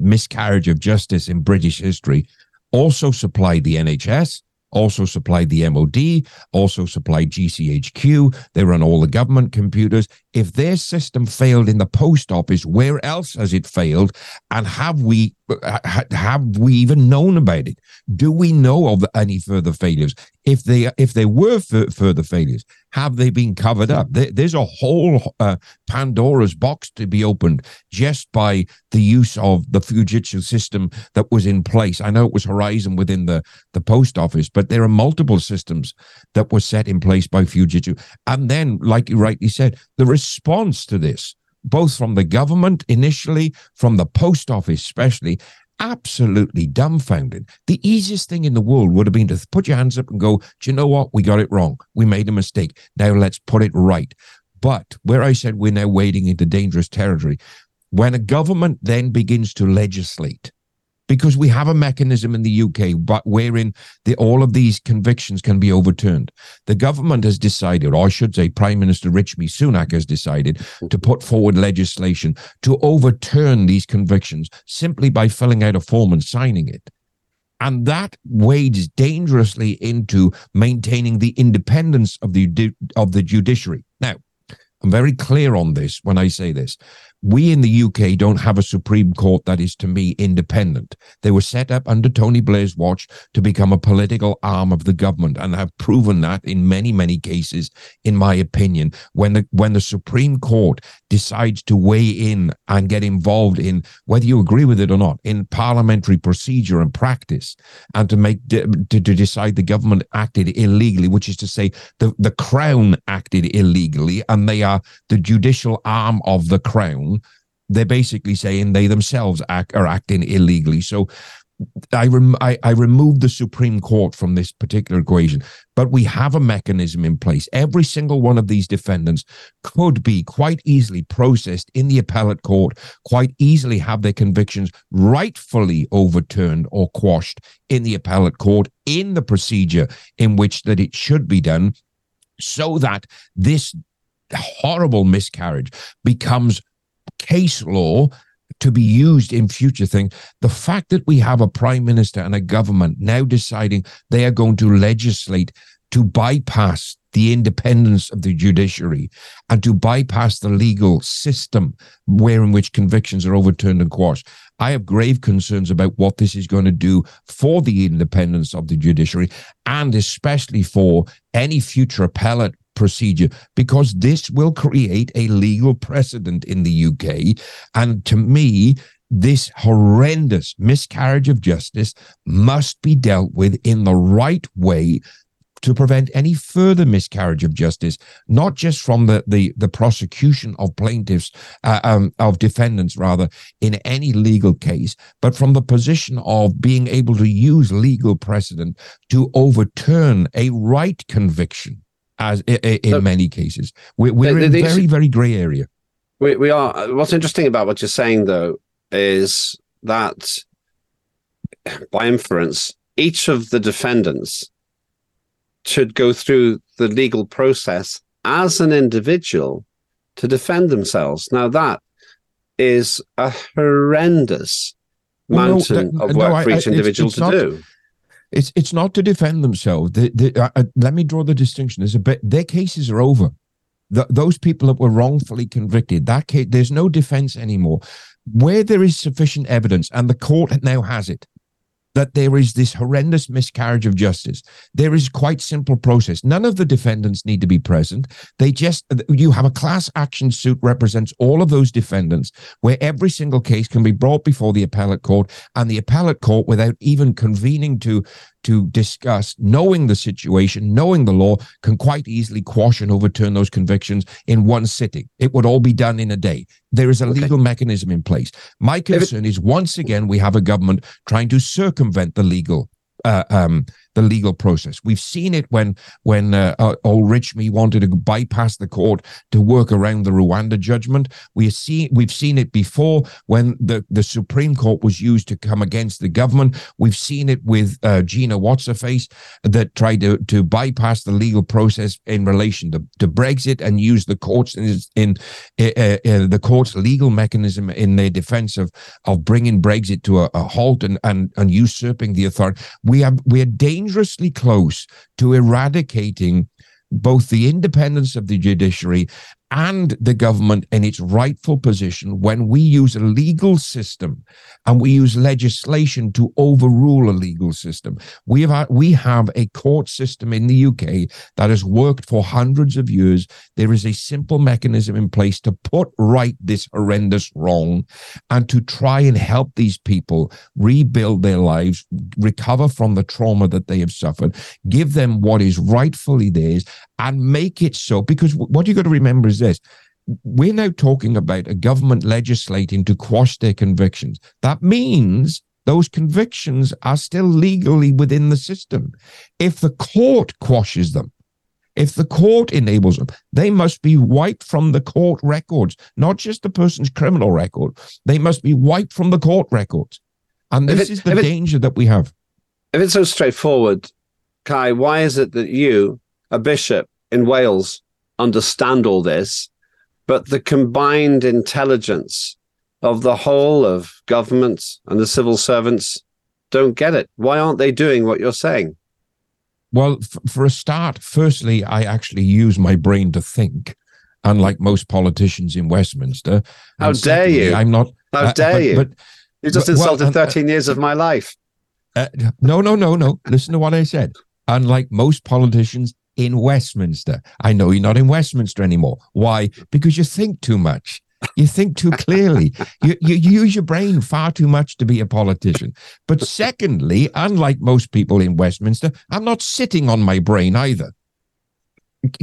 miscarriage of justice in British history, also supplied the NHS, also supplied the MOD, also supplied GCHQ. They run all the government computers. If their system failed in the post office, where else has it failed? And have we even known about it? Do we know of any further failures? If there were further failures, have they been covered up? There's a whole Pandora's box to be opened just by the use of the Fujitsu system that was in place. I know it was Horizon within the post office, but there are multiple systems that were set in place by Fujitsu. And then, like you rightly said, the response to this, both from the government initially, from the post office especially, absolutely dumbfounded. The easiest thing in the world would have been to put your hands up and go, do you know what? We got it wrong. We made a mistake. Now let's put it right. But where I said we're now wading into dangerous territory, when a government then begins to legislate, because we have a mechanism in the UK but wherein all of these convictions can be overturned. The government has decided, or I should say Prime Minister Rishi Sunak has decided, to put forward legislation to overturn these convictions simply by filling out a form and signing it. And that wades dangerously into maintaining the independence of the judiciary. Now, I'm very clear on this when I say this. We in the UK don't have a Supreme Court that is, to me, independent. They were set up under Tony Blair's watch to become a political arm of the government, and have proven that in many, many cases, in my opinion, when the Supreme Court decides to weigh in and get involved in, whether you agree with it or not, in parliamentary procedure and practice, and to decide the government acted illegally, which is to say the Crown acted illegally, and they are the judicial arm of the Crown. They're basically saying they themselves are acting illegally. So I removed the Supreme Court from this particular equation. But we have a mechanism in place. Every single one of these defendants could be quite easily processed in the appellate court, quite easily have their convictions rightfully overturned or quashed in the appellate court in the procedure in which that it should be done, so that this horrible miscarriage becomes case law to be used in future things. The fact that we have a prime minister and a government now deciding they are going to legislate to bypass the independence of the judiciary and to bypass the legal system wherein which convictions are overturned and quashed. I have grave concerns about what this is going to do for the independence of the judiciary, and especially for any future appellate procedure, because this will create a legal precedent in the UK. And to me, this horrendous miscarriage of justice must be dealt with in the right way to prevent any further miscarriage of justice, not just from the prosecution of plaintiffs, of defendants rather, in any legal case, but from the position of being able to use legal precedent to overturn a right conviction. As in many cases, we're in a very, very grey area. We are. What's interesting about what you're saying, though, is that by inference, each of the defendants should go through the legal process as an individual to defend themselves. Now, that is a horrendous mountain of work for each individual to do. It's not to defend themselves. Let me draw the distinction. There's a bit, their cases are over. Those people that were wrongfully convicted, that case, there's no defense anymore. Where there is sufficient evidence, and the court now has it, that there is this horrendous miscarriage of justice, there is quite simple process. None of the defendants need to be present. You have a class action suit represents all of those defendants, where every single case can be brought before the appellate court, and the appellate court, without even convening to to discuss, knowing the situation, knowing the law, can quite easily quash and overturn those convictions in one sitting. It would all be done in a day. There is a legal mechanism in place. My concern is, once again, we have a government trying to circumvent the legal process. We've seen it when old Richmond wanted to bypass the court to work around the Rwanda judgment. We've seen it before when the Supreme Court was used to come against the government. We've seen it with Gina What's-Her-Face that tried to bypass the legal process in relation to Brexit and use the courts in the court's legal mechanism in their defense of bringing Brexit to a halt and usurping the authority. We are dangerously close to eradicating both the independence of the judiciary and the government in its rightful position when we use a legal system and we use legislation to overrule a legal system. We have a court system in the UK that has worked for hundreds of years. There is a simple mechanism in place to put right this horrendous wrong and to try and help these people rebuild their lives, recover from the trauma that they have suffered, give them what is rightfully theirs, and make it so. Because what you've got to remember is this: we're now talking about a government legislating to quash their convictions. That means those convictions are still legally within the system. If the court quashes them, if the court enables them, they must be wiped from the court records, not just the person's criminal record. They must be wiped from the court records. And this is the danger that we have. If it's so straightforward, Kai, why is it that you, a bishop in Wales, understand all this, but the combined intelligence of the whole of government and the civil servants don't get it? Why aren't they doing what you're saying? Well, for a start, firstly, I actually use my brain to think, unlike most politicians in Westminster. How dare you? I'm not. How dare you? But, you just insulted 13 years of my life. No. Listen to what I said. Unlike most politicians in Westminster. I know you're not in Westminster anymore. Why? Because you think too much. You think too clearly. You use your brain far too much to be a politician. But secondly, unlike most people in Westminster, I'm not sitting on my brain either.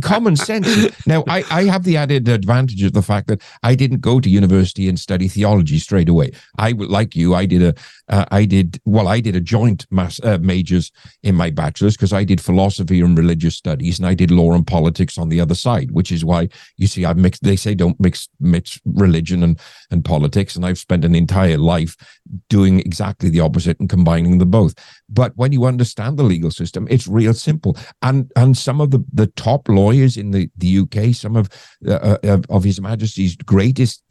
Common sense. Now, I have the added advantage of the fact that I didn't go to university and study theology straight away. I, like you, I did a joint majors in my bachelor's, because I did philosophy and religious studies, and I did law and politics on the other side, which is why you see I've mixed. They say don't mix religion and politics, and I've spent an entire life doing exactly the opposite and combining them both. But when you understand the legal system, it's real simple. And some of the top lawyers in the UK, some of His Majesty's greatest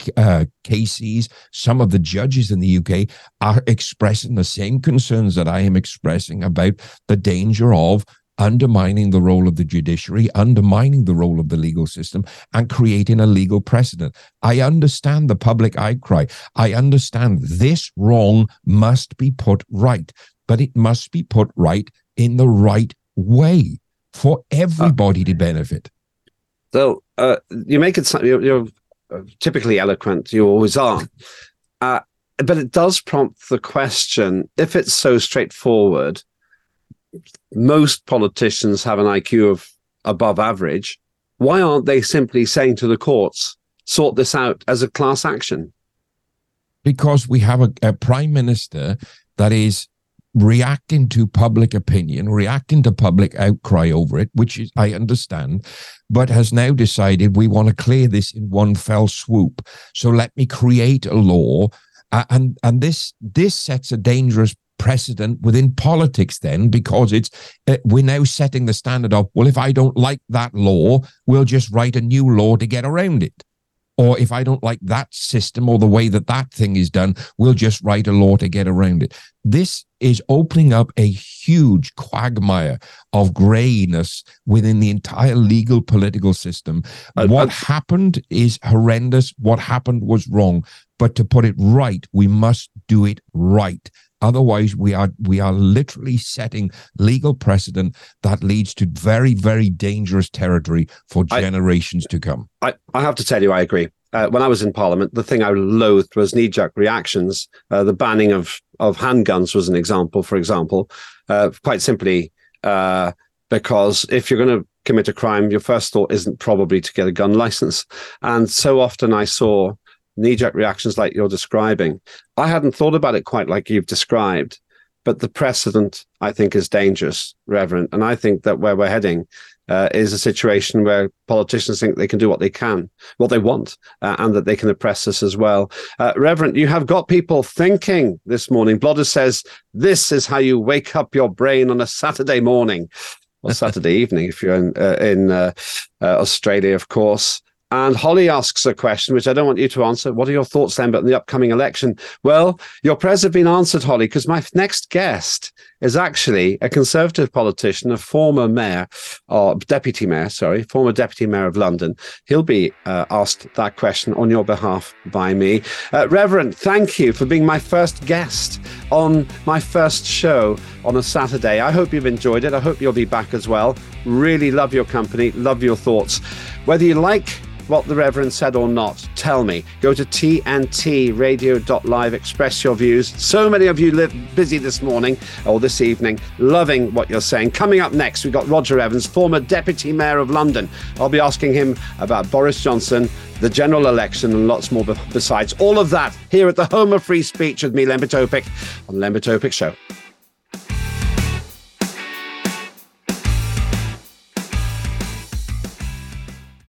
cases, some of the judges in the UK are expressing the same concerns that I am expressing about the danger of undermining the role of the judiciary, undermining the role of the legal system, and creating a legal precedent. I understand the public outcry. I understand this wrong must be put right, but it must be put right in the right way for everybody to benefit. So you make it something, you're typically eloquent, you always are. But it does prompt the question, if it's so straightforward, most politicians have an IQ of above average, why aren't they simply saying to the courts, sort this out as a class action? Because we have a prime minister that is reacting to public opinion, reacting to public outcry over it, which is, I understand, but has now decided we want to clear this in one fell swoop. So let me create a law. And this sets a dangerous precedent within politics then, because it's we're now setting the standard of, well, if I don't like that law, we'll just write a new law to get around it. Or if I don't like that system or the way that that thing is done, we'll just write a law to get around it. This is opening up a huge quagmire of grayness within the entire legal political system. What happened is horrendous. What happened was wrong. But to put it right, we must do it right. Otherwise, we are literally setting legal precedent that leads to very, very dangerous territory for generations to come. I have to tell you, I agree. when I was in Parliament, the thing I loathed was knee-jerk reactions. The banning of handguns was an example, for example, quite simply because if you're going to commit a crime, your first thought isn't probably to get a gun license. And so often I saw knee-jerk reactions like you're describing. I hadn't thought about it quite like you've described, but the precedent, I think, is dangerous, Reverend. And I think that where we're heading is a situation where politicians think they can do what they can, what they want, and that they can oppress us as well. Reverend, you have got people thinking this morning. Blodder says, this is how you wake up your brain on a Saturday morning, or Saturday evening if you're in Australia, of course. And Holly asks a question, which I don't want you to answer. What are your thoughts, Lembit, on the upcoming election? Well, your prayers have been answered, Holly, because my next guest is actually a Conservative politician, a former mayor, or deputy mayor, sorry, former deputy mayor of London. He'll be asked that question on your behalf by me. Reverend, thank you for being my first guest on my first show on a Saturday. I hope you've enjoyed it. I hope you'll be back as well. Really love your company, love your thoughts. Whether you like what the Reverend said or not, tell me. Go to TNTradio.live, express your views. So many of you live busy this morning or this evening, loving what you're saying. Coming up next, we've got Roger Evans, former Deputy Mayor of London. I'll be asking him about Boris Johnson, the general election, and lots more besides. All of that here at the home of free speech with me, Lembit Öpik, on the Lembit Öpik Show.